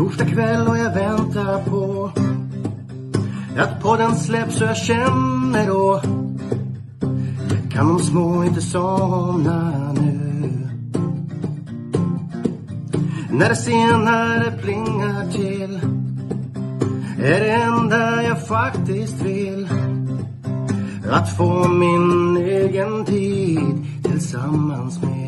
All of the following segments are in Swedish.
torsdag kväll och jag väntar på att podden släpps så jag känner då kan de små inte somna nu. När det senare plingar till är det enda jag faktiskt vill att få min egen tid tillsammans med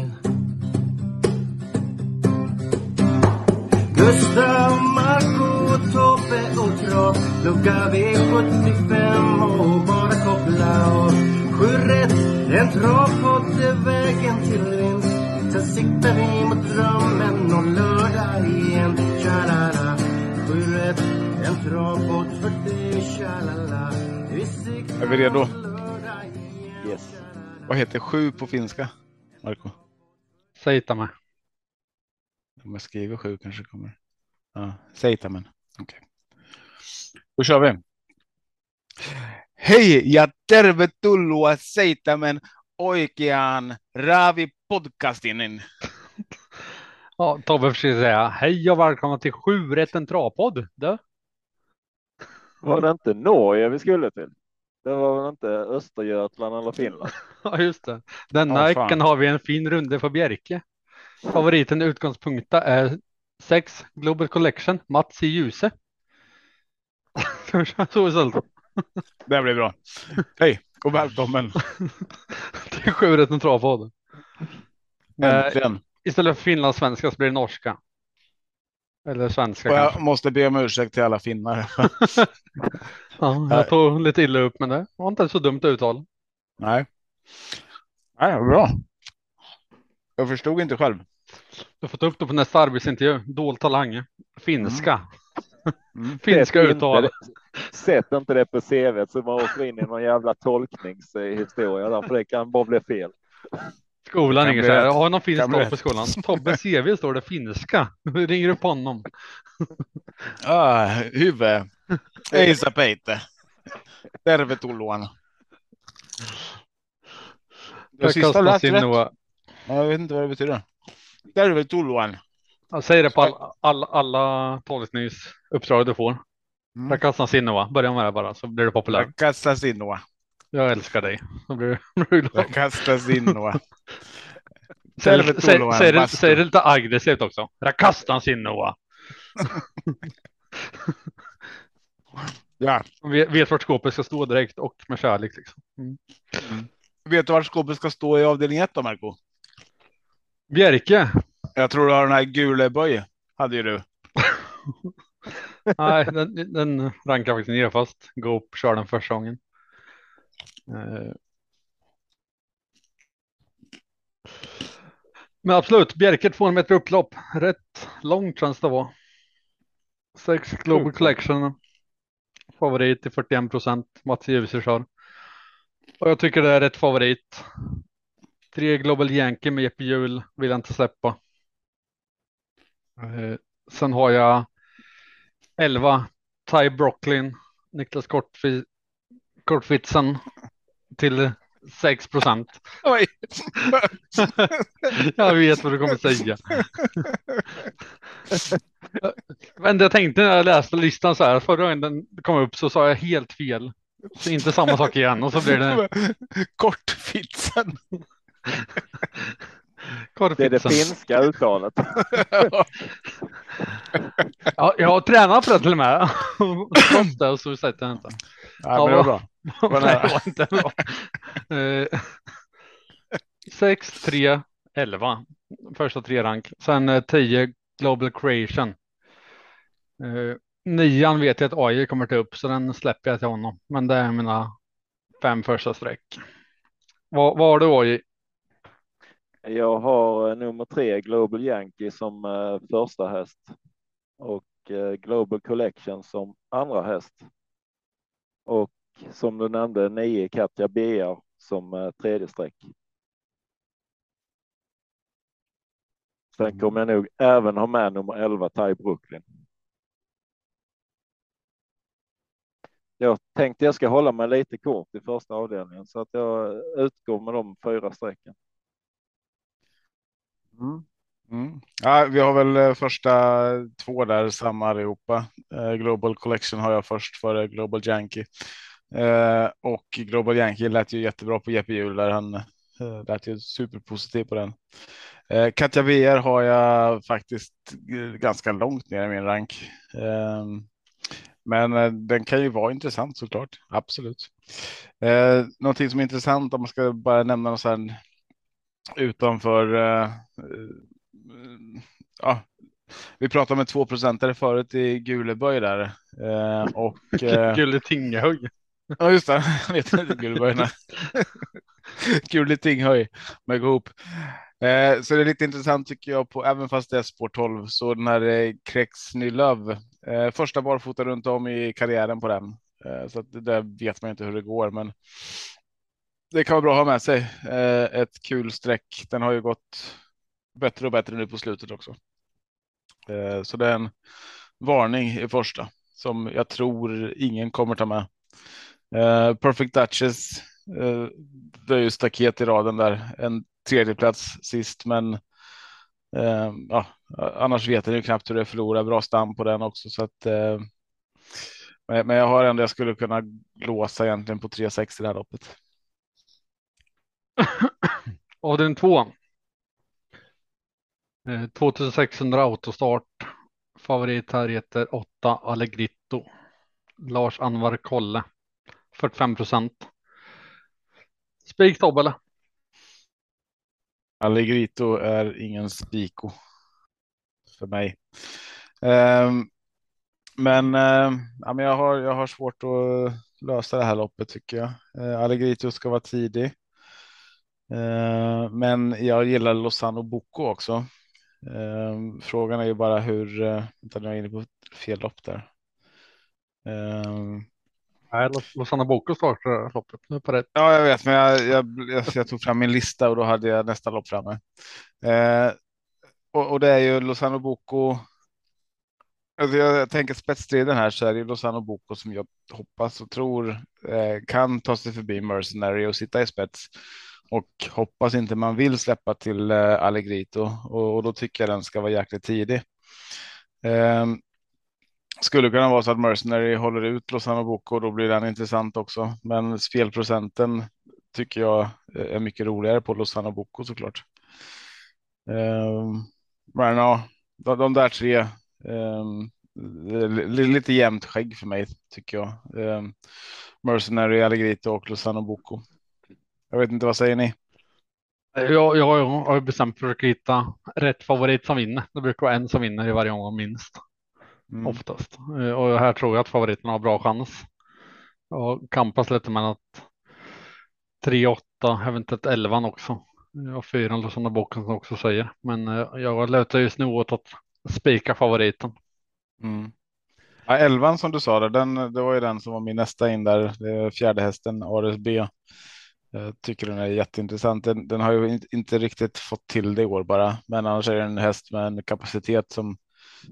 Gustav, Marco, Tobbe och Trav. Lucka V75 och bara koppla av. 7 rätt, en travpott är vägen till vinst. Sen siktar vi mot drömmen och lördag igen. Tjalala, 7 rätt, en travpott för dig. Tjalala, vi siktar mot lördag igen. Yes. Vad heter 7 på finska, Marco? Seitama. Om jag skriver 7 kanske kommer. Ja, Seitamen. Okej. Okay. Då kör vi. Hei ja tervetuloa Seitamen oikeaan Ravi-podcastinin. Ja, Tobbe försöker säga hej och välkomna till 7-rätten Trapodd. Var det inte Norge vi skulle till? Det var väl inte Östergötland eller Finland? Ja, just det. Denna veckan har vi en fin runde för Bjerke. Favoriten utgångspunkta är 6 Global Collection Mats i ljuse. Det blir bra. Hej och välkommen till 7-rätten Travpodden. Istället för finlandssvenska så blir det norska. Eller svenska. Och jag kanske måste be om ursäkt till alla finnar. Ja, jag tog lite illa upp, men det var inte så dumt uttal. Nej, bra. Jag förstod inte själv. Du får ta upp det på nästa arbetsintervju. Dold talang. Finska. Finska uttal. Sätt inte det på CV:t så man åker in i någon jävla tolkningshistoria där, för det kan bara bli fel. Skolan ringer så här. Har någon finsk dag på skolan? Tobbe CV står det finska. Ringer upp honom. Ah, huvud. Eisa peite. Tervetulloan. Jag kastas in Noah. Jag vet inte vad det betyder. Det är väl Toluan. Jag säger det på alla tolkningsuppdrag du får. Rakassa Sinova. Börja med det bara så blir du populär. Rakassa Sinova. Jag älskar dig. Så blir du Rakassa Sinova. Säg det lite aggressivt också. Rakassa Sinova. Ja. Vi vet vart skåpet ska stå direkt och med kärlek liksom. Vet du vart skåpet ska stå i avdelning 1 då, Marco? Bjerke. Jag tror du har den här gula böjen. Hade ju du. Nej, den rankar faktiskt ner fast. Goop kör den första gången. Men absolut, Bjerke 200 meter upplopp. Rätt långt chans det var. 6 Global Collection. Favorit i 41%. Mats Ljuser kör. Och jag tycker det är rätt favorit. 3 Global Yankee med Jeppe Juhl vill jag inte släppa. Sen har jag 11 Ty Brocklin, Niklas Korfitzen till 6%. Oj. Jag vet vad du kommer säga. Men jag tänkte när jag läste listan så här, förra gången den kom upp så sa jag helt fel. Så inte samma sak igen och så blir det Korfitzen. Det är det finska uttalet. Ja, jag har tränat för det till och med. Och så säger jag inte. Ja, men det var bra. Det var 6, 3, 11. Första 3 rank. Sen 10 Global Creation. 9 vet jag att AI kommer till upp, så den släpper jag till honom. Men det är mina 5 första sträck. Vad har du AI? Jag har nummer 3 Global Yankee som första häst och Global Collection som andra häst. Och som du nämnde 9 Katja BR som tredje sträck. Sen kommer jag nog även ha med nummer 11 Ty Brooklyn. Jag tänkte jag ska hålla mig lite kort i första avdelningen så att jag utgår med de 4 sträcken. Mm. Ja, vi har väl första två där samma allihopa. Global Collection har jag först för Global Yankee. Och Global Yankee lät ju jättebra på Jeppe Juhl där. Han lät ju superpositiv på den. Katja VR har jag faktiskt ganska långt ner i min rank. Men den kan ju vara intressant såklart. Absolut. Någonting som är intressant om man ska bara nämna något sen utanför... ja, vi pratade med 2% förut i Guleböj där. Och Guletinghöj. Ja just det, jag vet inte Guleböjna. Guletinghöj med Goop. Så det är lite intressant tycker jag på, även fast det är spår 12, så den här Krex Nylöv. Första barfota runt om i karriären på den. Så att det där vet man inte hur det går, men det kan vara bra att ha med sig. Ett kul streck. Den har ju gått bättre och bättre nu på slutet också. Så det är en varning i första som jag tror ingen kommer ta med. Perfect Duchess, det är ju staket i raden där. En tredje plats sist, men ja, annars vet jag ju knappt hur det förlorar. Bra stam på den också. Så att, men jag har ändå, jag skulle kunna låsa egentligen på 3-6 i det här loppet. Av den tvåan. 2600 autostart. Favorit här heter 8 Allegritto. Lars Anwar Kolle. 45%. Spik Tobbe eller? Allegritto är ingen spiko för mig. Men jag har svårt att lösa det här loppet tycker jag. Allegritto ska vara tidig. Men jag gillar Lozano Bocco också. Frågan är ju bara hur... Vänta, nu är jag inne på fel lopp där. Nej, Lozano Bocco startar loppet nu på rätt. Ja, jag vet, men jag tog fram min lista och då hade jag nästa lopp framme. Och det är ju Lozano Bocco... Alltså jag tänker spetsstriden här, så är det Lozano Bocco som jag hoppas och tror kan ta sig förbi Mercenary och sitta i spets. Och hoppas inte man vill släppa till Allegritto. Och då tycker jag den ska vara jäkligt tidig. Skulle kunna vara så att Mercenary håller ut Lozano Bocco. Då blir den intressant också. Men spelprocenten tycker jag är mycket roligare på Lozano Bocco såklart. Men ja, de där tre. Lite jämnt skägg för mig tycker jag. Mercenary, Allegritto och Lozano Bocco. Jag vet inte, vad säger ni? Jag har bestämt för att hitta rätt favorit som vinner. Det brukar vara en som vinner i varje omgång minst. Mm. Oftast. Och här tror jag att favoriten har bra chans. Jag kampas lite med att 3-8, eventuellt 11 också. Och 4 eller sådana boken som också säger. Men jag löter just nu åt att spika favoriten. Mm. Ja, 11 som du sa där, det var ju den som var min nästa in där. Det är fjärde hästen, ARSB. Jag tycker den är jätteintressant. Den har ju inte riktigt fått till det i år bara. Men annars är det en häst med en kapacitet som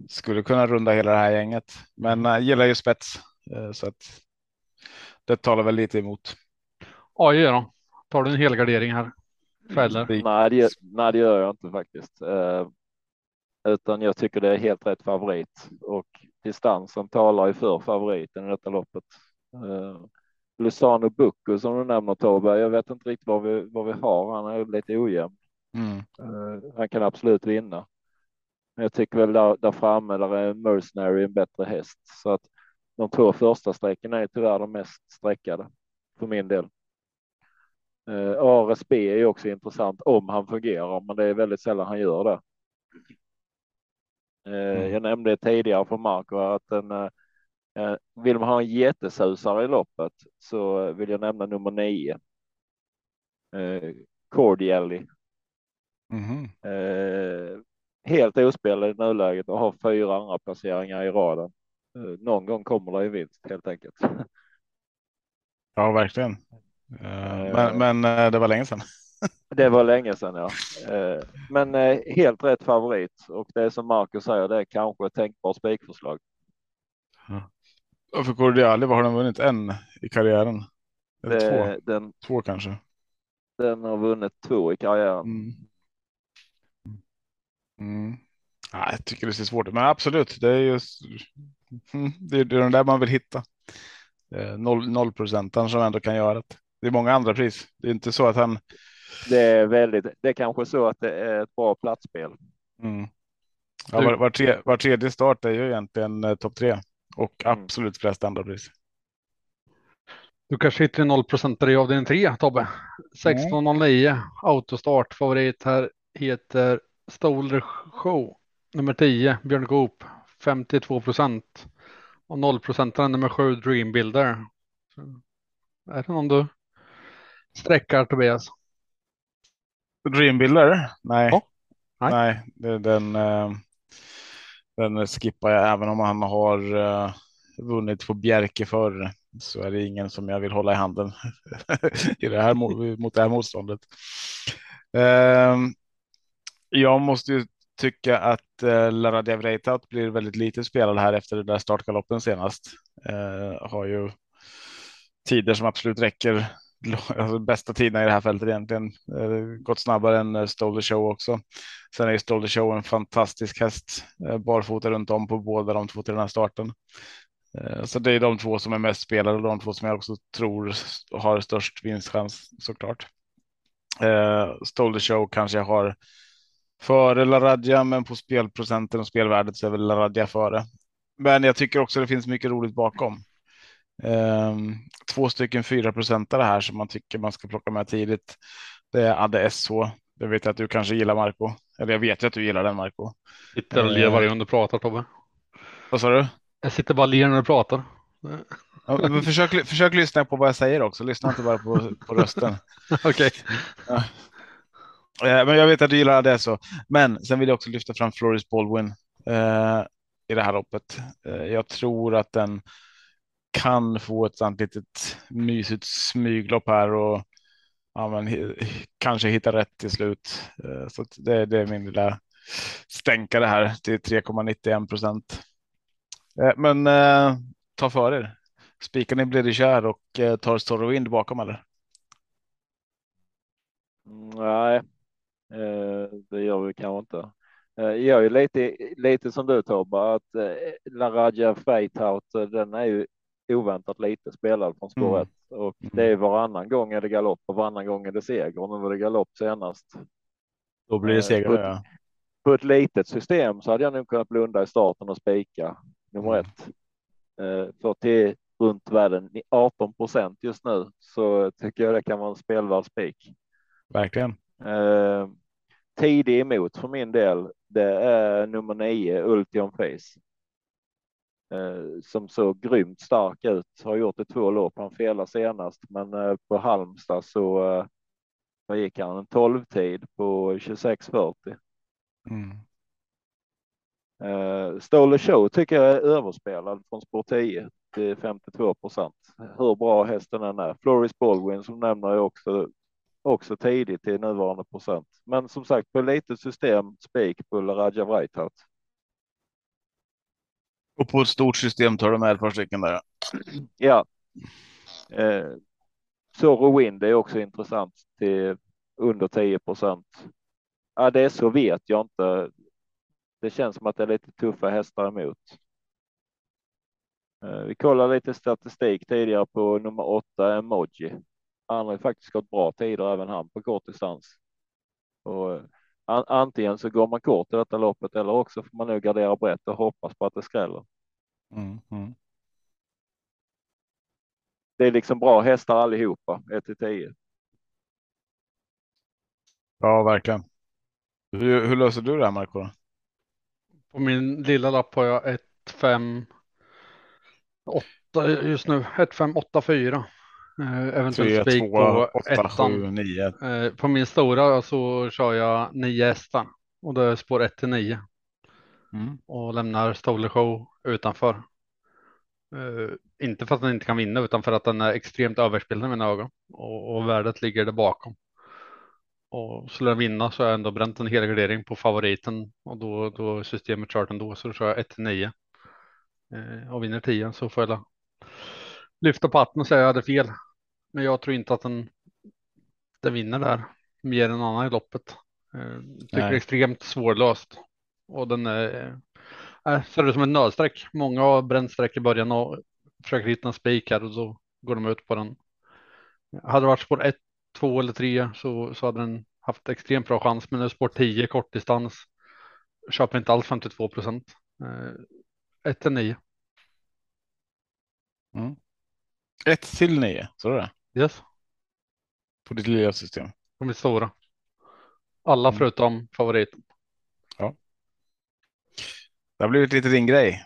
skulle kunna runda hela det här gänget. Men jag gillar ju spets. Så att det talar väl lite emot. Ja, gör då. Tar du en hel gardering här? Nej, det gör jag inte faktiskt. Utan jag tycker det är helt rätt favorit. Och distansen talar ju för favoriten i detta loppet. Lozano Bocco som du nämner Tobbe, jag vet inte riktigt vad vi har, han är lite ojämn. Han kan absolut vinna. Men jag tycker väl där framme där är Mercenary en bättre häst, så att de två första sträckorna är tyvärr de mest sträckade för min del. ARSB är också intressant om han fungerar, men det är väldigt sällan han gör det. Jag nämnde tidigare för Marco att den vill man ha en jättesusare i loppet så vill jag nämna nummer 9. Cordielli. Helt ospelad i nuläget och har 4 andra placeringar i raden. Någon gång kommer det i vinst helt enkelt. Ja, verkligen. Men det var länge sedan. Det var länge sedan, ja. Men helt rätt favorit. Och det är som Marcus säger, det är kanske ett tänkbart spikförslag. Och för Cordiali, vad har den vunnit? En i karriären? Eller två? Två kanske. Den har vunnit 2 i karriären. Mm. Ja, jag tycker det ser svårt, men absolut, det är just det är den där man vill hitta. 0% som ändå kan göra det. Det är många andra pris. Det är inte så att han. Det är kanske så att det är ett bra platsspel. Mm. Ja, var tredje start är ju egentligen topp 3 och absolut flest andra pris. Du kanske hittar 0% av din 3, Tobbe. 1609 autostart. Favorit här heter Stoler Show. Nummer 10, Björn Goop. 52%. Och 0% nummer 7, Dream Builder. Så, är det någon du sträckar, Tobias? Dream Builder? Nej. Oh. Nej, den skippar jag. Även om han har vunnit på Bjerke förr, så är det ingen som jag vill hålla i handen i det här mot det här motståndet. Jag måste ju tycka att La Radio Vreitaut blir väldigt lite spelad här efter den där startgaloppen senast. Har ju tider som absolut räcker. Alltså, bästa tiden i det här fältet egentligen. Gått snabbare än Stole Show också. Sen är Stole Show en fantastisk häst. Barfota runt om på båda de två till den här starten. Så det är de två som är mest spelade och de två som jag också tror har störst vinstchans, såklart. Stole Show kanske jag har före La Radja, men på spelprocenten och spelvärdet så är väl La Radja före. Men jag tycker också det finns mycket roligt bakom. 2 stycken 4-procentare här som man tycker man ska plocka med tidigt. Det är Adde SH. Jag vet att du kanske gillar, Marco. Eller jag vet att du gillar den, Marco. Sitter och ler varje gång du pratar, Tobbe. Vad sa du? Jag sitter bara och ler när du pratar. Ja, men försök lyssna på vad jag säger också. Lyssna inte bara på rösten. Okej. Okay. Ja. Men jag vet att du gillar det så. Men sen vill jag också lyfta fram Floris Baldwin i det här loppet. Jag tror att den kan få ett sånt litet mysigt smyglopp här och kanske hitta rätt till slut. Så att det är min lilla stänkare här till 3,91%. Men ta för er. Spikarna blir det kär och tar Storrowind bakom, eller? Nej. Det gör vi kanske inte. Jag är lite som du, Tobbe, att La Radja Fightout, den är ju oväntat lite spelad från spåret. Och det är varannan gång är det galopp och varannan gång är det seger. Och nu var det galopp senast. Då blir det seger, ja. På ett litet system så hade jag nog kunnat blunda i starten och spika nummer 1. För till runt världen 18% just nu, så tycker jag det kan vara en spelvärd spik. Verkligen. Tidig emot för min del, det är nummer 9, Ultion Face. Som så grymt stark ut. Har gjort 2 lopp. Han felade senast, men på Halmstad så gick han en 12-tid på 26:40. Stole Show tycker jag är överspelad från spår 10 till 52%. Hur bra hästen än är. Floris Baldwin som nämner jag också tidigt till nuvarande procent. Men som sagt, på lite system spik på La Radja Vreitaut. Och på ett stort system tar de här ett par stycken där. Ja. Zorro Wind är också intressant till under 10%. Ja, det är så vet jag inte. Det känns som att det är lite tuffa hästar emot. Vi kollar lite statistik tidigare på nummer 8, Emoji. Han har faktiskt gått bra tider även han på kort distans. Och antingen så går man kort i detta loppet eller också får man nu gardera brett och hoppas på att det skräller. Det är liksom bra hästar allihopa, 1-10. Ja, verkligen. Hur löser du det här, Marco? På min lilla lapp har jag 1-5-8 just nu. 1-5-8-4. Eventuellt spik på 1-7, 9. På min stora så kör jag 9 hästar. Och då är spår 1-9. Och lämnar Stole Show utanför. Inte för att den inte kan vinna, utan för att den är extremt överspelad i mina ögon. Och värdet ligger där bakom. Och skulle den vinna så är jag ändå bränt en hel gardering på favoriten. Och då är systemet kört ändå, så då kör jag 1-9. Och vinner 10 så får jag lyfta på hatten och säga att jag hade fel. Men jag tror inte att den vinner där mer än annan i loppet. Tycker det är extremt svårlöst. och den ser ut som en nödsträck. Många har bränt sträck i början och försöker hitta en spik här och så går de ut på den. Hade det varit spår 1, 2 eller 3 så hade den haft extremt bra chans, men nu spår 10 kortdistans köper inte alls 52%. 1-9. Mm. 1-9, så är det? Yes. På ditt lilla system. På mitt stora. Alla förutom favoriten. Ja. Det har blivit lite din grej.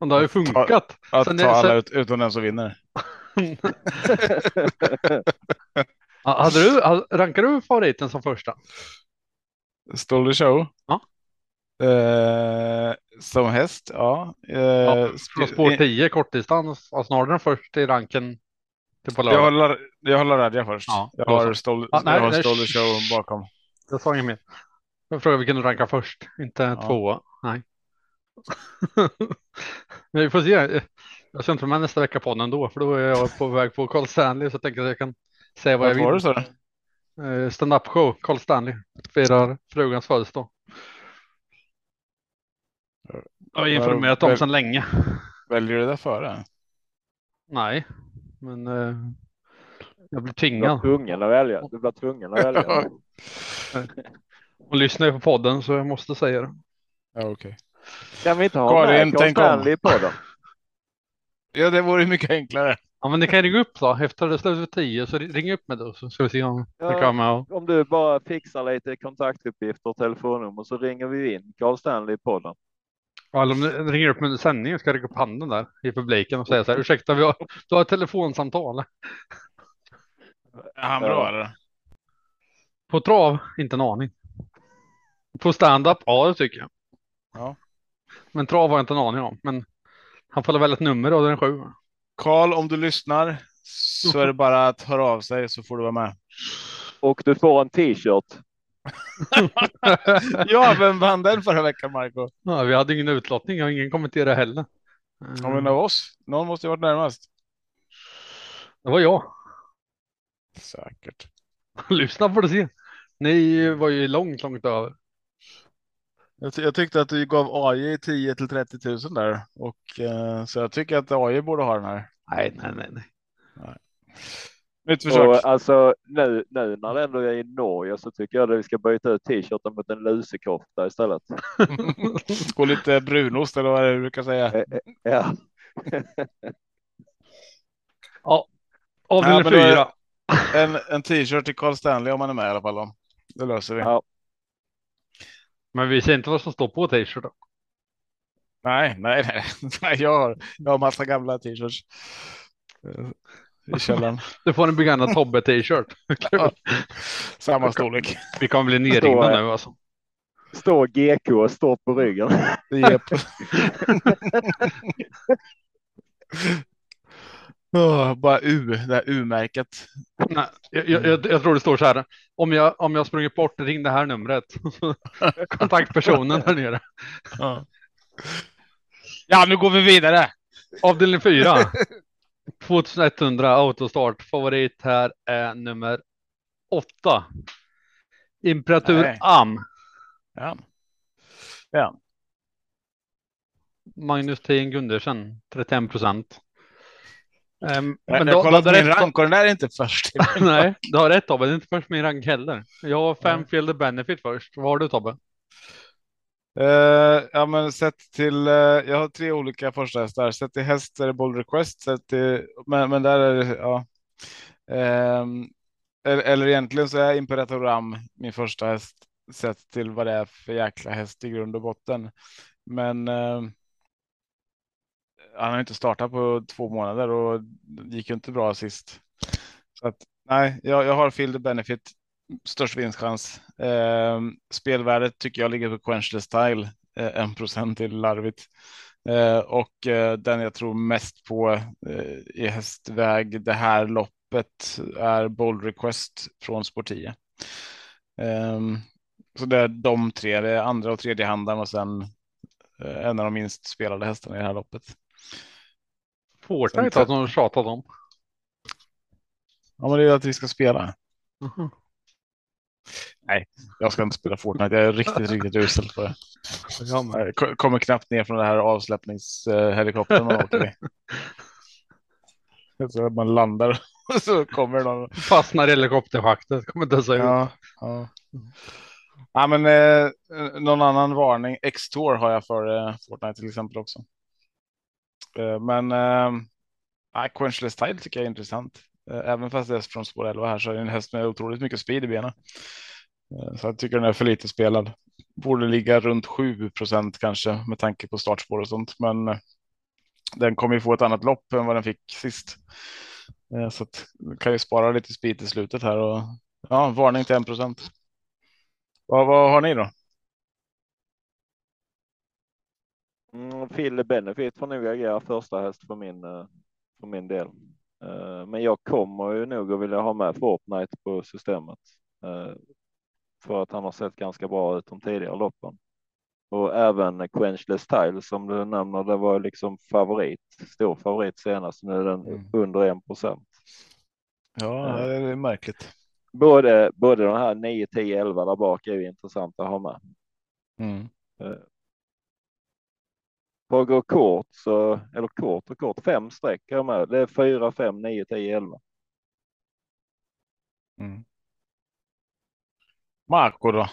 Det har ju funkat. Att ta alla utom den som vinner. Rankar du favoriten som första? Stole the show? Ja. Som häst, ja. Spår 10, kortdistans. Snarare den första i ranken. Typ jag håller Radja först. Ja, jag har Stole the show bakom. Jag sa inget mer. Jag frågar vilken du rankar först. Inte tvåa. Nej. Vi får se. Jag ska inte med nästa vecka på den ändå, för då är jag på väg på Carl Stanley, så jag tänker att jag kan säga vad jag vill. Vad var det så? Stand-up show, Carl Stanley. Firar frugans födelsedag. Jag har informerat om sedan länge. Väljer du det före? Nej, men jag blir tvingad. Du blir tvungen att välja. Och lyssnar på podden så jag måste säga det. Ja, okej. Kan vi inte ha Carl Stanley i podden? Ja, det vore mycket enklare. Ja, men ni kan ringa upp då. Efter det slutar 10 så ring upp med då. Så ska vi se om det kommer. Om du bara fixar lite kontaktuppgifter och telefonnummer så ringer vi in Carl Stanley i podden. Ja, eller om du ringer upp med sändningen ska jag räcka upp handen där i publiken och säga så här: ursäkta, du har ett telefonsamtal. Är han bra eller? På trav? Inte en aning. På stand-up? Ja, det tycker jag. Ja. Men trav har jag inte en aning om, men han får väl ett nummer och det är en 7. Carl, om du lyssnar så är det bara att höra av sig så får du vara med. Och du får en t-shirt. Ja, vem vann den förra veckan, Marco? Ja, vi hade ingen utlottning och ingen kommenterade heller. Ja, men av oss. Någon måste ju varit närmast. Det var jag. Säkert. Lyssna på det se. Ni var ju långt, långt över. Jag tyckte att du gav AJ 10-30 000 där. Och, så jag tycker att AJ borde ha den här. Nej. Och alltså nu när det ändå är i Norge så tycker jag att vi ska byta ut t-shirten mot en lusekofta istället. Skål lite brunost eller vad det brukar säga. Ja. Ja. Avdelning 4. En t-shirt till Carl Stanley om man är med i alla fall. Det löser vi. Ja. Men vi ser inte vad som står på t-shirten. Nej. Jag har massa gamla t-shirts i källaren. Du får en begagnad Tobbe t-shirt. Ja, samma storlek. Vi kan bli nerringda nu alltså. Står GK och står på ryggen. Yep. Bara det här U-märket. Nej, jag tror det står så här: om jag sprungit bort, ring det här numret. Kontaktpersonen där nere. Ja, nu går vi vidare. Avdelning 4. 2100 autostart. Favorit här är nummer 8. Imperatur Am. Ja. Magnus Tien Gundersen, 31%. Men jag kollar min rank och den där är inte först. Nej, du har rätt Tobbe, det är inte först min rank heller. Jag har 5 field benefit först. Vad har du Tobbe? Ja, men sett till jag har 3 olika första hästar. Sett till häst är det ball request, sett till, men där är det, ja. Eller egentligen så är Imperator Ram min första häst sett till vad det är för jäkla häst i grund och botten. Men han har inte startat på 2 månader och gick ju inte bra sist. Så att, nej, jag har field benefit, störst vinstchans. Spelvärdet tycker jag ligger på Quenchly Style, 1% till larvigt. Och den jag tror mest på i hästväg det här loppet är Bold Request från Sport 10. Så det är de tre, det är andra och tredje handen och sen en av de minst spelade hästarna i det här loppet. Fortnite att någon tjatat om. Ja, men det är att vi ska spela. Nej, jag ska inte spela Fortnite. Jag är riktigt, riktigt usel på det. Jag kommer knappt ner från den här avsläppningshelikoptern man åker i. Så man landar och så kommer någon. Fastnar helikopterschaktet. Kommer inte säga ja, ja. Ja, men någon annan varning. X-Tor har jag för Fortnite till exempel också. Men Quenchless Tile tycker jag är intressant. Även fast det är från spår 11 här så är det en häst med otroligt mycket speed i benen. Så jag tycker den är för lite spelad. Borde ligga runt 7% kanske med tanke på startspår och sånt. Men den kommer ju få ett annat lopp än vad den fick sist. Så att, kan ju spara lite speed i slutet här. Och, ja, varning till 1%. Vad har ni då? Phil Benefit får nu agera första häst för min del. Men jag kommer ju nog att vilja ha med Fortnite på systemet. För att han har sett ganska bra ut de tidigare loppen. Och även Quenchless Tile som du nämner, det var liksom stor favorit senast. Nu är den under 1%. Ja, det är märkligt. Både de här 9, 10, 11 där bak är ju intressant att ha med. På gå kort så, eller kort och kort, 5 sträckor med. Det är 4, 5, 9, 10, 11. Marco då?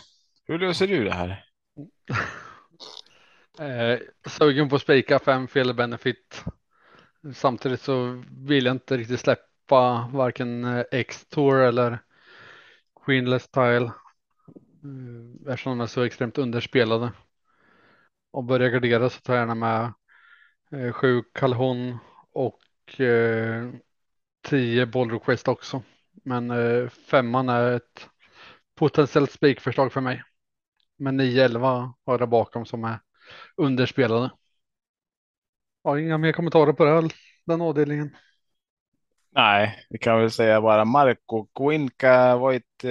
Hur löser du det här? Sugen på spika 5 fel benefit. Samtidigt så vill jag inte riktigt släppa varken X-Tor eller Queenless Tile. Eftersom de är så extremt underspelade. Och börjar gardera så tar jag gärna med 7 Calhoun och 10 Ball Request också. Men 5:an är ett potentiellt spikförslag för mig. Men 9-11 har jag bakom som är underspelade. Har inga mer kommentarer på den avdelningen. Nej, vi kan väl säga bara Marco Cuenca varit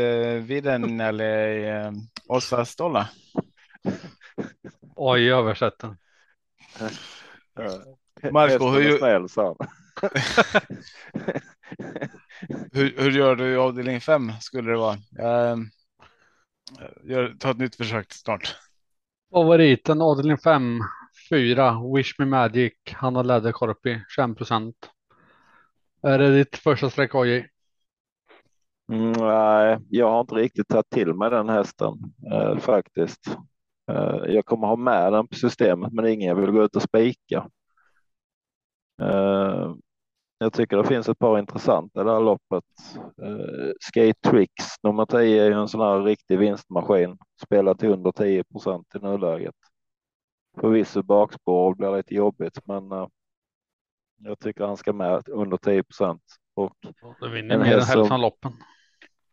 Viden eller Osa Stolla. Oj, översätt den. Marco, hur gör du i avdelning 5 skulle det vara? Ta ett nytt försök snart. Favoriten avdelning 5, 4, Wish Me Magic, Hanna Läderkorpi, 5%. Är det ditt första sträck, AJ? Nej, jag har inte riktigt tagit till mig den hästen faktiskt. Jag kommer ha med den på systemet, men ingen vill gå ut och spika. Jag tycker det finns ett par intressanta i det här loppet. Skate Tricks nummer 10 är ju en sån här riktig vinstmaskin. Spelar till under 10% i nuläget. Förvisso bakspår blir lite jobbigt, men jag tycker han ska med under 10%. Och då vinner mer än hälften av loppen.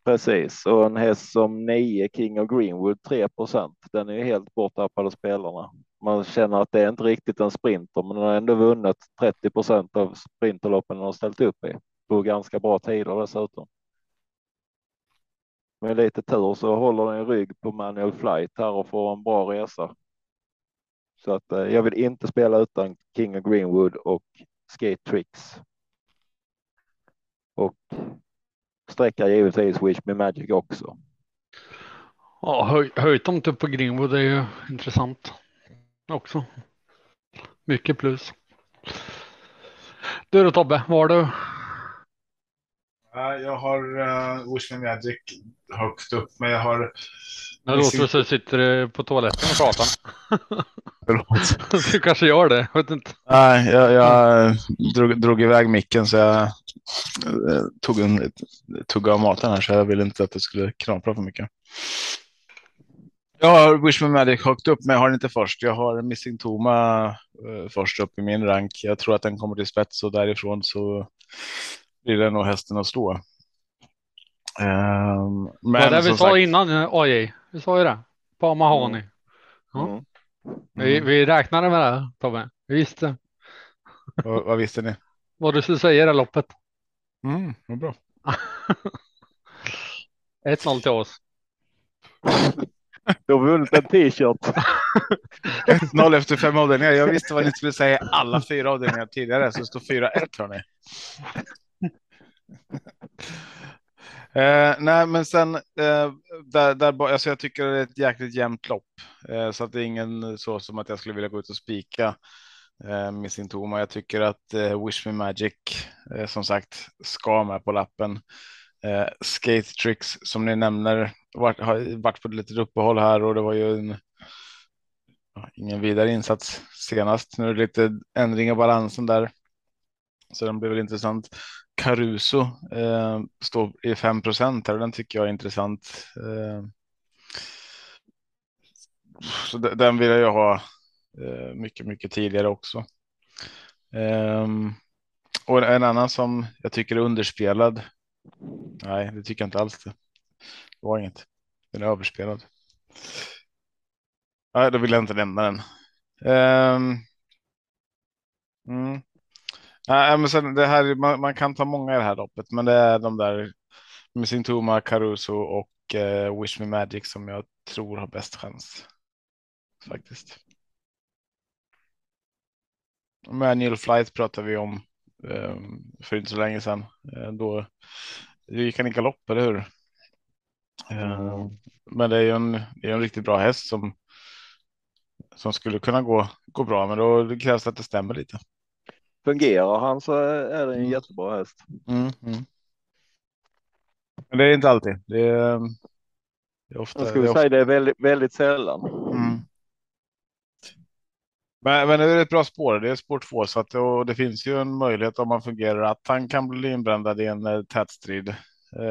Precis, och en häst som 9 King of Greenwood, 3%. Den är ju helt borttappad av spelarna. Man känner att det är inte riktigt en sprinter, men den har ändå vunnit 30% av sprinterloppen den har ställt upp i. På ganska bra tider dessutom. Med lite tur så håller den i rygg på Manual Flight här och får en bra resa. Så att jag vill inte spela utan King of Greenwood och Skate Tricks. Och sträckar givetvis Wish Me Magic också. Ja, höjt dem upp på Greenwood är ju intressant också. Mycket plus. Du då Tobbe, vad har du? Jag har Wish Me Magic högst upp, men jag har... Det låter som du sitter på toaletten och pratar. Du kanske gör det, vet inte. Nej, jag drog iväg micken så jag tog en tugga av maten här, så jag ville inte att det skulle knapra för mycket. Jag har Wish Me Magic högt upp, men jag har den inte först. Jag har Missing Toma först upp i min rank. Jag tror att den kommer till spets och därifrån så blir den nog hästen att slå. Men ja, det vi sa sagt... innan AJ, vi sa ju det på Mahoney. Vi räknade med det, Tobbe. Vi visste. Vad visste ni? Vad du skulle säga i det loppet. Vad bra. 1-0 till oss. Du har vunnit en t-shirt. 1-0 efter 5 avdelningar. Jag visste vad ni skulle säga alla 4 avdelningar tidigare, så det står 4-1 hörni. Nej, men sen där alltså jag tycker det är ett jäkligt jämnt lopp, så att det är ingen så som att jag skulle vilja gå ut och spika med sin Toma. Jag tycker att Wish Me Magic som sagt ska med på lappen. Skate Tricks som ni nämner har varit på lite uppehåll här, och det var ju ingen vidare insats senast. Nu är det lite ändring av balansen där, så den blir väl intressant. Caruso står i 5% här, och den tycker jag är intressant. Så den vill jag ha mycket, mycket tidigare också. Och en annan som jag tycker är underspelad. Nej, det tycker jag inte alls. Det var inget. Den är överspelad. Nej, då vill jag inte nämna den. Nej, men sen det här, man kan ta många i det här loppet, men det är de där med sin Toma, Caruso och Wish Me Magic som jag tror har bäst chans faktiskt. Manual Flight pratade vi om för inte så länge sedan. Då gick han i galopp, eller hur? Men det är ju en riktigt bra häst som skulle kunna gå bra, men då krävs det att det stämmer lite. Fungerar han så är det en jättebra häst. Men det är inte alltid. Det är ofta, jag skulle säga det är väldigt, väldigt sällan. Men det är ett bra spår. Det är spår 2, så att, och det finns ju en möjlighet om man fungerar att han kan bli inbrändad i en tät strid. Det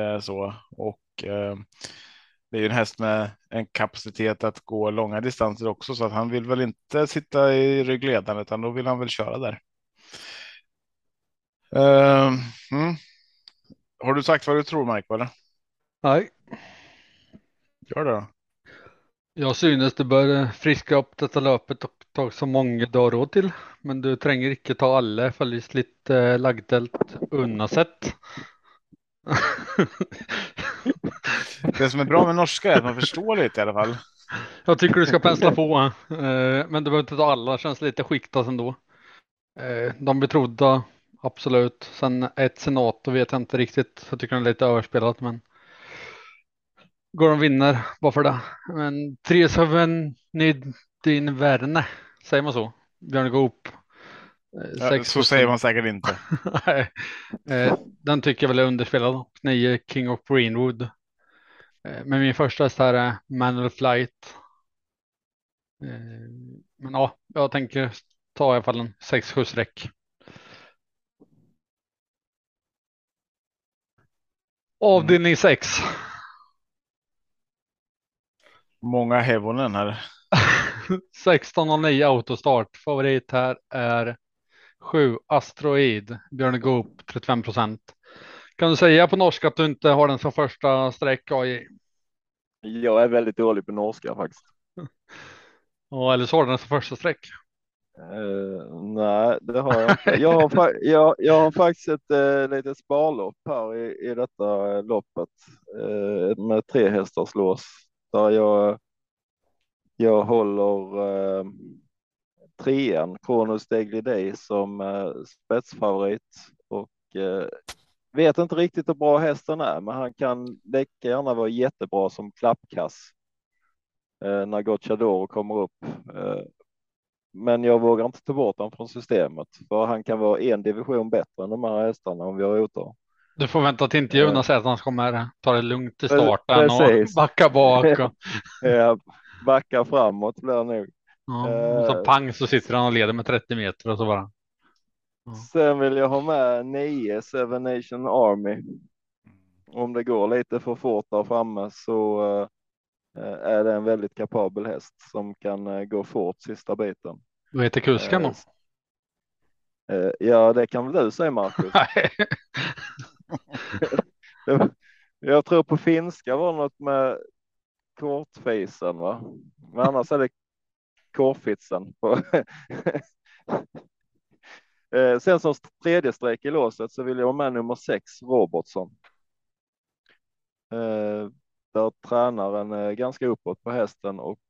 är ju en häst med en kapacitet att gå långa distanser också, så att han vill väl inte sitta i ryggledaren, utan då vill han väl köra där. Har du sagt vad du tror, Marco, eller? Nej. Gör det då. Jag synes det bör friska upp detta löpet och ta så många dagar råd till. Men du tränger inte ta alla följs lite lagdelt unnasett. Det som är bra med norska är att man förstår lite i alla fall. Jag tycker du ska pensla på. Men du behöver inte ta alla, känns lite skiktat ändå. De betrodda, absolut. Sen ett senator vet jag inte riktigt. Jag tycker den är lite överspelat, men går de vinner, bara för det. Men 3-7 din värne, säger man så? Björn Goop. Ja, så säger man säkert inte. Nej. Den tycker jag väl är underspelad. 9 King of Greenwood. Men min första häst här är Manual Flight. Men ja, jag tänker ta i alla fall en 6-7-sträck. Avdelning 6. Många hevonen här. 16.09 autostart. Favorit här är 7 Asteroid. Björn Goop 35%. Kan du säga på norska att du inte har den som första sträck? Jag är väldigt dålig på norska faktiskt. Ja, eller så har den som första sträck. Nej, det har jag inte. Jag har faktiskt ett litet sparlopp här i detta loppet med 3 hästars lås. Där jag håller 3:an Kronos Degli Day som spetsfavorit, och vet inte riktigt hur bra hästen är, men han kan lika gärna vara jättebra som klappkass när Gocciadoro kommer upp. Men jag vågar inte ta bort honom från systemet, för han kan vara en division bättre än de här hästarna om vi har otur. Du får vänta till inte Jonas säger att han kommer ta det lugnt i starten. Precis. Och backa bak. Och backa framåt blir det nog. Ja, så pang så sitter han och leder med 30 meter och så bara. Ja. Sen vill jag ha med 9 Seven Nation Army. Om det går lite för fort där framme så är det en väldigt kapabel häst som kan gå fort sista biten. Vad heter kuskan då? Ja, det kan väl du säga, Marcus. Jag tror på finska var något med Korfitzen, va? Men annars är det Korfitzen. Sen som tredje sträck i låset så vill jag ha med nummer 6 Robertson. Där tränaren är ganska uppåt på hästen och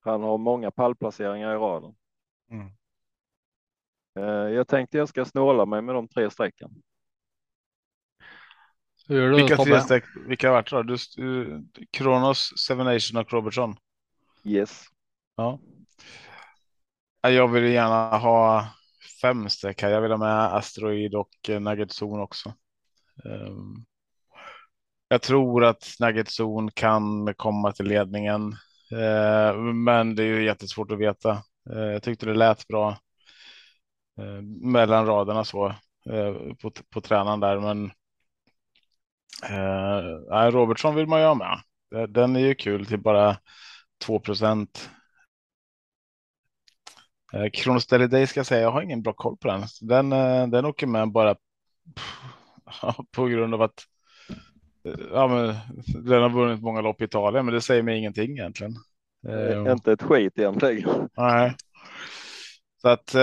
han har många pallplaceringar i raden. Jag tänkte jag ska snåla mig med de 3 sträcken. Hur gör du, vilka Tobbe? Vilka har varit då? Kronos, Seven Nation och Robertson. Yes. Ja. Jag vill gärna ha 5 streck här. Jag vill ha med Asteroid och Nugget Zone också. Jag tror att Nugget Zone kan komma till ledningen. Men det är ju jättesvårt att veta. Jag tyckte det lät bra mellan raderna så på tränaren där. Men Robertson vill man ju ha med. Den är ju kul till bara 2%. Kronos Day ska jag säga, jag har ingen bra koll på den. Den åker med bara på grund av att den har vunnit många lopp i Italien, men det säger mig ingenting egentligen. Inte ett skit egentligen. Nej. Så att,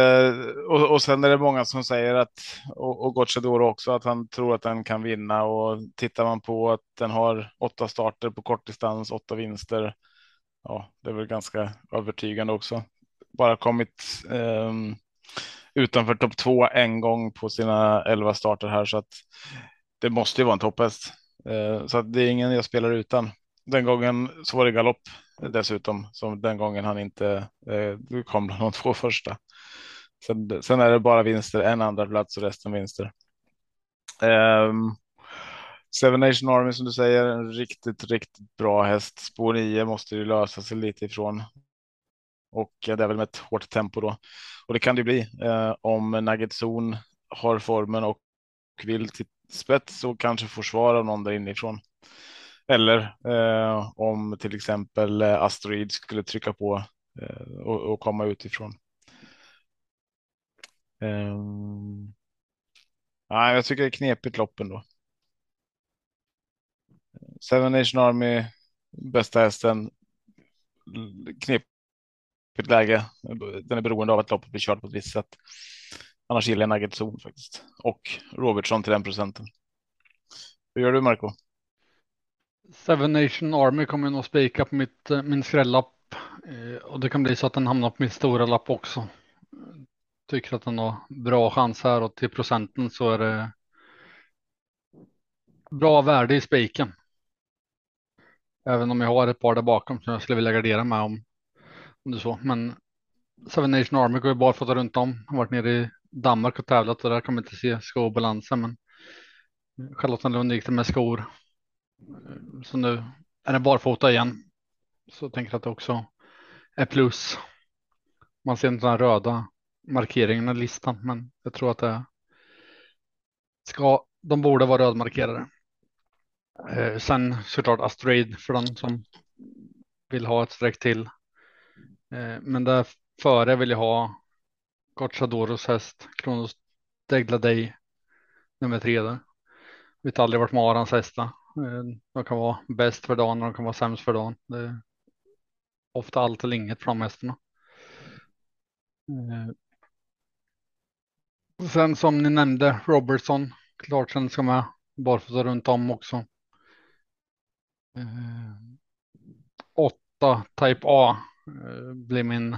och sen är det många som säger att, och Gocciadoro också, att han tror att den kan vinna. Och tittar man på att den har 8 starter på kortdistans, 8 vinster. Ja, det är väl ganska övertygande också. Bara kommit utanför topp 2 en gång på sina 11 starter här. Så att det måste ju vara en topphäst. Så att det är ingen jag spelar utan. Den gången så var det galopp dessutom. Som den gången han inte kom bland de 2 första. Sen är det bara vinster. En andra plats och resten vinster. Seven Nation Army som du säger. En riktigt, riktigt bra häst. Spår 9 måste ju lösa sig lite ifrån. Och det är väl med ett hårt tempo då. Och det kan det bli. Om Nugget Zone har formen och vill till spets och kanske försvara någon där inifrån. Eller om till exempel Asteroid skulle trycka på och komma utifrån. Nej, jag tycker det är knepigt loppen då. Seven Nation Army, bästa hästen. Knepigt läge. Den är beroende av att loppet blir kört på ett visst sätt. Annars gillar jag Nugget Zone faktiskt. Och Robertson till den procenten. Hur gör du, Marco? Seven Nation Army kommer nog spika på min skrällapp. Och det kan bli så att den hamnar på min stora lapp också. Tycker att den har bra chans här. Och till procenten så är det bra värde i spiken. Även om jag har ett par där bakom som jag skulle vilja gardera med om det så. Men Seven Nation Army går ju barfota runt om. Han har varit nere i Danmark och tävlat och där kan man inte se skobalansen. Men Charlotten Lund gick det med skor. Så nu är det barfota igen. Så jag tänker att det också är plus. Man ser inte den röda markeringen i listan. Men jag tror att det ska, de borde vara rödmarkerade. Sen såklart Asteroid för den som vill ha ett streck till. Men där före vill jag ha Gocciadoros häst, Kronos Degladej, nummer 3 där. Vi har aldrig varit med Arans hästa. De kan vara bäst för dagen och de kan vara sämst för dagen. Det är ofta allt eller inget från hästarna. Sen som ni nämnde, Robertson. Klart sen ska man barfota runt om också. 8 Type A blir min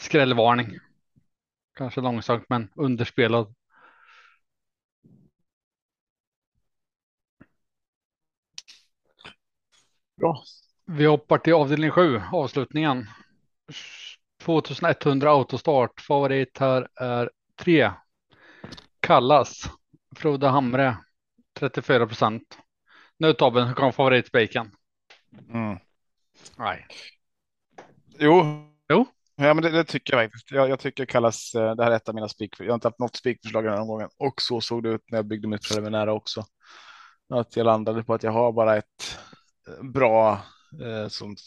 skrällvarning. Kanske långsamt men underspelad. Bra. Vi hoppar till avdelning 7, avslutningen. 2100 autostart. Favorit här är 3. Kallas. Froda Hamre. 34%. Nu Tobben kom favoritspiken. Nej. Jo. Ja, men det tycker jag faktiskt. Jag tycker Kallas, det här är ett av mina spik. Jag har inte haft något spikförslag den här gången. Och så såg det ut när jag byggde mitt preliminära också. Att jag landade på att jag har bara ett bra sånt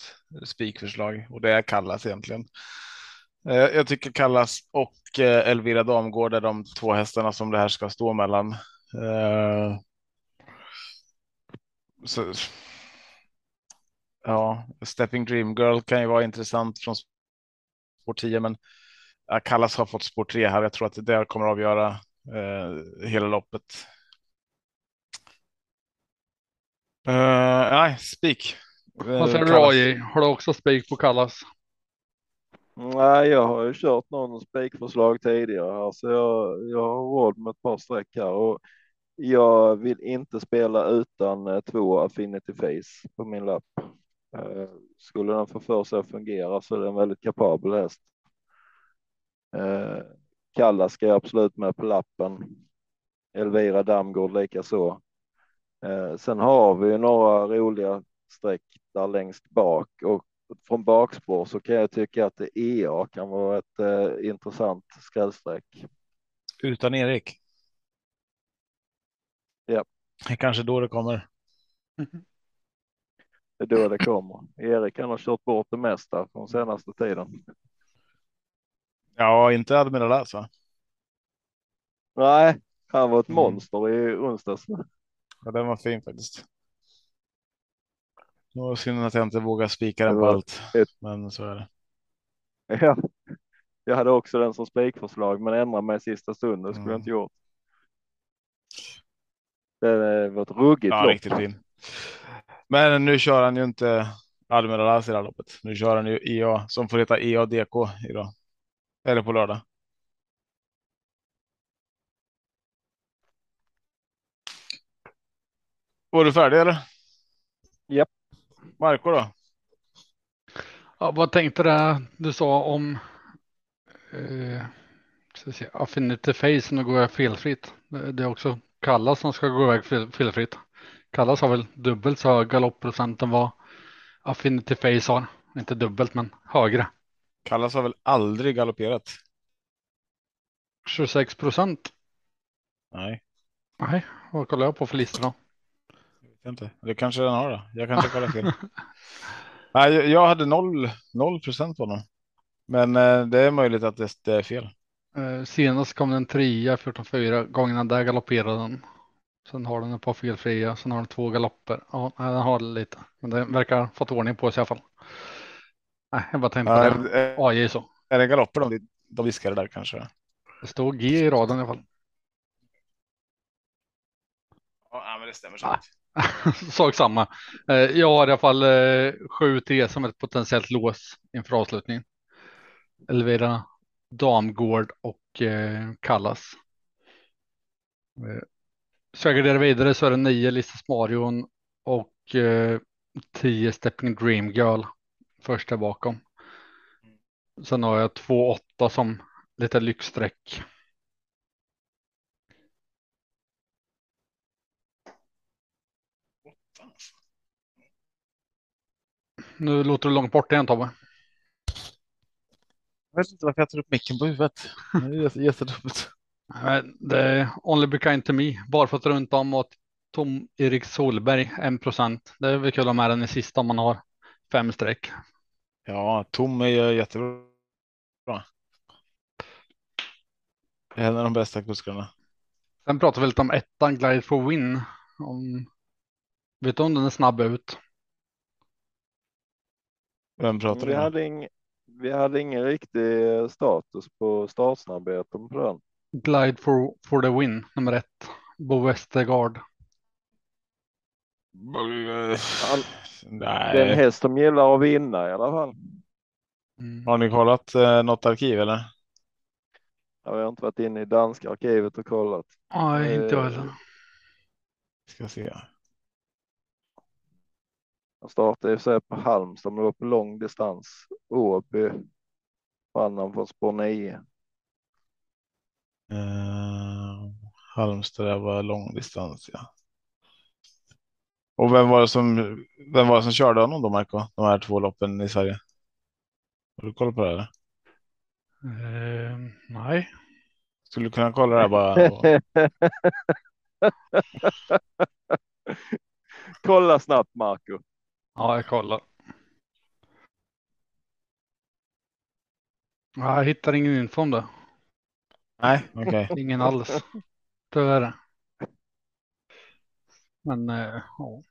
spikförslag. Och det är Kallas egentligen. Jag tycker Kallas och Elvira Damgård är de 2 hästarna som det här ska stå mellan. Så... Ja, Stepping Dream Girl kan ju vara intressant från spår 10, men Kallas har fått spår 3 här. Jag tror att det där kommer att avgöra hela loppet. Nej, spik. Vad säger du, AJ? Har du också spik på Kallas? Nej, jag har ju kört någon spikförslag tidigare här, så jag har råd med ett par streck här. Och Jag vill inte spela utan två Affinity Face på min lapp. Skulle den för sig att fungera så är det en väldigt kapabel häst. Kalla ska jag absolut med på lappen. Elvira Damgård lika så. Sen har vi några roliga streck där längst bak. Och från bakspår så kan jag tycka att EA kan vara ett intressant skrällstreck. Utan Erik? Ja. Kanske då det kommer. Det är då det kommer. Erik kan ha kört bort det mesta från senaste tiden. Ja, inte Admiral alltså. Nej, han var ett monster i onsdags. Ja, den var fin faktiskt. Det var synd att jag inte vågar spika den på allt. Men så är det. Ja, jag hade också den som spikförslag men ändrade mig i sista stunden. Det skulle jag inte gjort. Det var ett ruggigt lopp. Riktigt fin. Men nu kör han ju inte Admiral Lass i det här loppet. Nu kör han ju EA som får heta EADK idag. Eller på lördag. Var du färdig eller? Japp. Marco då? Ja, vad tänkte du sa om Affinity Face? Nu går jag felfritt. Det är också Kallas som ska gå iväg felfritt. Kallas har väl dubbelt så hög galoppprocent än vad Affinity Face har. Inte dubbelt men högre. Kallas har väl aldrig galopperat? 26%? Nej. Nej, vad kollar jag på för listor då? Inte. Det kanske den har då. Jag kanske kollar fel. Nej, jag hade 0% på den. Men det är möjligt att det är fel. Senast kom den 3, 14-4. Gångerna där galopperade den. Sen har den ett par felfria. Sen har den 2 galopper. Ja, den har lite. Men den verkar ha fått ordning på sig i alla fall. Nej, jag bara tänkte på det. AJ så. Är det galopper de viskade där kanske? Det står G i raden i alla fall. Ja, men det stämmer så. Sak samma. Jag har i alla fall 7-3 som ett potentiellt lås inför avslutningen. Elvira Damgård och Kallas. Så jag graderar vidare så är det 9 Listas Marion och 10 Stepping Dream Girl första bakom. Sen har jag 2-8 som lite lyxsträck. Nu låter du långt bort igen, Tobbe. Jag vet inte varför jag tar upp micken på huvudet. Det är jättedumt. Det är Only Be Kind to Me. Barfot runt om åt Tom Erik Solberg, 1%. Det är väl kul om den i sista om man har 5 streck. Ja, Tom är jättebra. Det är en av de bästa kuskarna. Sen pratar vi lite om ettan, Glide for Win. Vet du om den är snabb ut? Vi hade ingen riktig status på startsnabbheten på den. Glide for the win, nummer 1. Bo Westergård. Nej. Den häst som gillar att vinna i alla fall. Mm. Har ni kollat något arkiv eller? Jag har inte varit inne i danska arkivet och kollat. Nej, inte heller. Ska se. Han startade så här på Halmstad, men det var på lång distans. Åby vann han från spår 9. Halmstad var lång distans, ja. Och vem var det som körde honom då, Marco? De här 2 loppen i Sverige. Har du koll på det här? Nej. Skulle du kunna kolla det här bara? Kolla snabbt, Marco. Ja, jag kollar. Ja, jag hittar ingen info om det. Nej, okej. Okay. Ingen alls. Tyvärr. Men, ja.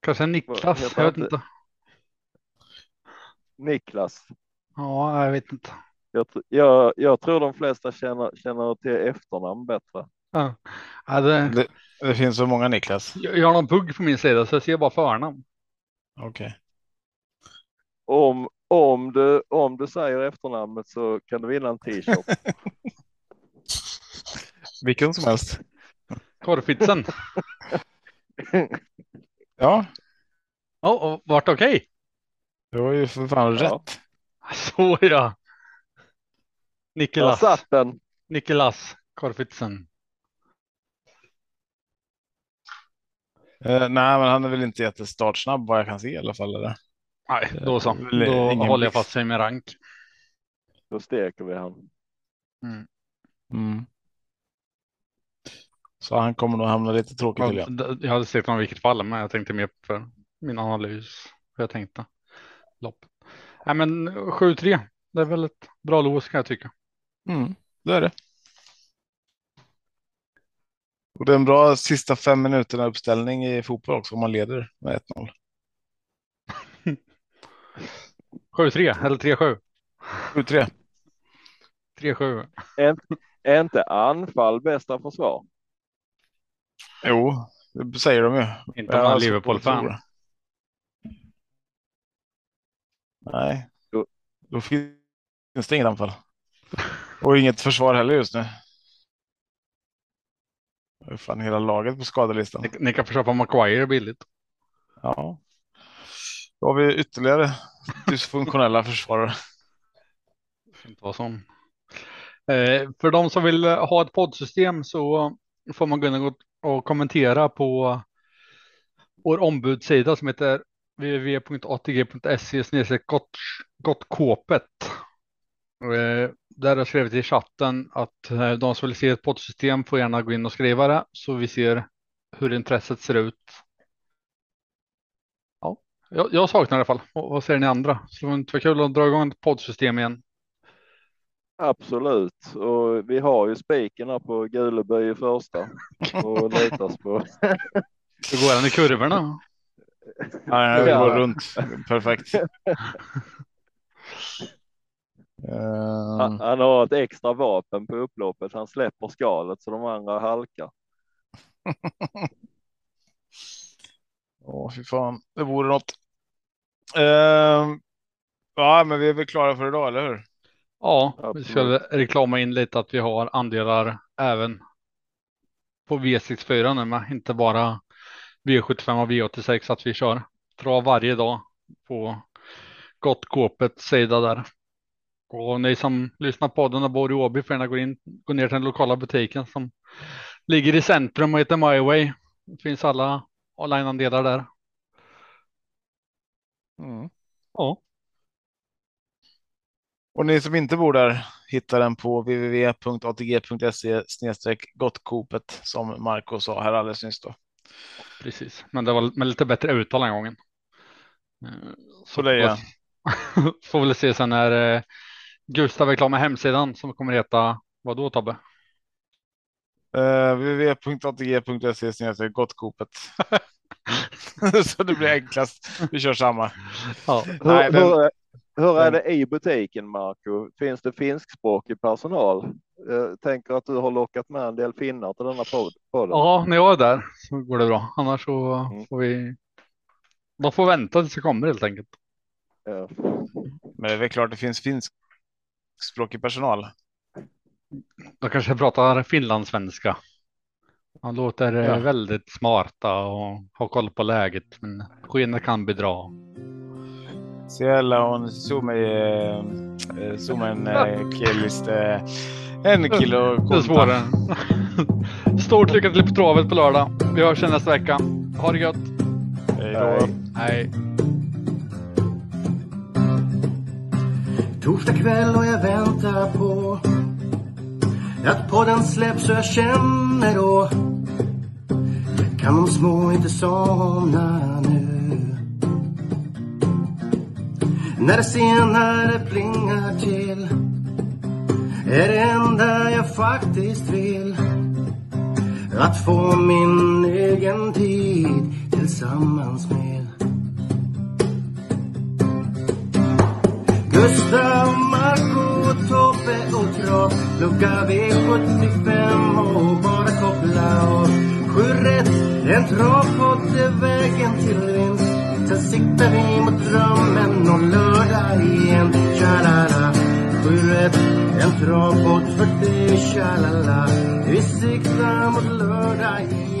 Kanske Niklas, jag vet inte. Niklas? Ja, jag vet inte. Jag tror de flesta känner till efternamn bättre. Ja, det finns så många Niklas. Jag har någon pugg på min sida så jag ser bara förnamn. Okej. Okay. Om du säger efternamnet så kan du vinna en t-shirt. Vilken som helst. Korfitzen. Ja. Ja, och vart okej? Det var ju för fan rätt. Så ja. Niklas Korfitzen. Nej, men han är väl inte jättestartsnabb vad jag kan se i alla fall. Eller? Nej, då så. Då håller jag fast sig med rank. Då steker vi han. Mm. Mm. Så han kommer nog hamna lite tråkigt till. Jag hade sett honom i vilket fall, men jag tänkte mer för min analys. Jag tänkte lopp. Nej, men 7-3. Det är väl ett bra lås kan jag tycka. Mm, det är det. Och det är en bra sista 5 minuterna uppställning i fotboll också om man leder med 1-0. 7-3 eller 3-7? 7-3. 3-7. Är inte anfall bästa försvar? Jo, det säger de ju. Inte om man är Liverpool-fan. Nej, då finns det inget anfall. Och inget försvar heller just nu. Hur fan hela laget på skadelistan. Ni kan försöka Maguire billigt. Ja. Då har vi ytterligare dysfunktionella försvarare. Inte vad som. För de som vill ha ett poddsystem så får man kunna gå och kommentera på vår ombudssida som heter www.ATG.SE/GOTTKOPET. Där har jag skrivit i chatten att de som vill se ett poddsystem får gärna gå in och skriva det så vi ser hur intresset ser ut. Ja, jag saknar i alla fall. Vad säger ni andra? Så det var inte kul att dra igång ett poddsystem igen. Absolut, och vi har ju spiken på Guleby i första och letas på. Hur går den i kurvorna? Nej, det går runt. Perfekt. Han har ett extra vapen på upploppet. Han släpper skalet så de andra halkar. Åh, fy fan. Det vore något. Ja, men vi är väl klara för idag, eller hur? Ja, vi skulle reklama in lite att vi har andelar även på V64 nu, men inte bara V75 och V86 att vi kör. Dra varje dag på Gottkoppets sida där. Och ni som lyssnar på den och bor i Åby får gärna gå ner till den lokala butiken som ligger i centrum och heter My Way. Det finns alla online-andelar där. Mm. Ja. Och ni som inte bor där hittar den på www.atg.se/gotkopet som Marco sa här alldeles nyss då. Precis, men det var med lite bättre uttal den gången. Så det är får väl se sen när Gustav är klar med hemsidan som kommer heta, vad då Tobbe? www.atg.se/gotkopet. Så det blir enklast. Vi kör samma. Ja. Nej, den... Hur är det i butiken, Marco? Finns det finskspråkig personal? Jag tänker att du har lockat med en del finnar till denna podden. Ja, när jag är där så går det bra. Annars så får vi... De får vänta tills det kommer helt enkelt. Ja. Men det är väl klart det finns finskspråkig personal. De kanske pratar finlandssvenska. Han låter väldigt smarta och har koll på läget. Men skenet kan bedra. Siellä on Suomen kielistä 1 kilo kulta. Stort lycka till på travet på lördag. Vi hörs nästa vecka. Ha det gott. Hej då. Hej. Torsdag kväll och jag väntar på att podden släpps så jag känner då kan de små inte somna nu. När det senare plingar till är det enda jag faktiskt vill att få min egen tid tillsammans med Gustav, Marco, Tobbe och Trav. Plugga V75 och bara koppla av. 7 rätt, en travpott är vägen till vinst. Sen siktar vi mot drömmen och lördag igen. Tja-la-la, 7 rätt. En trav bort för det, tjalala. Vi siktar mot lördag.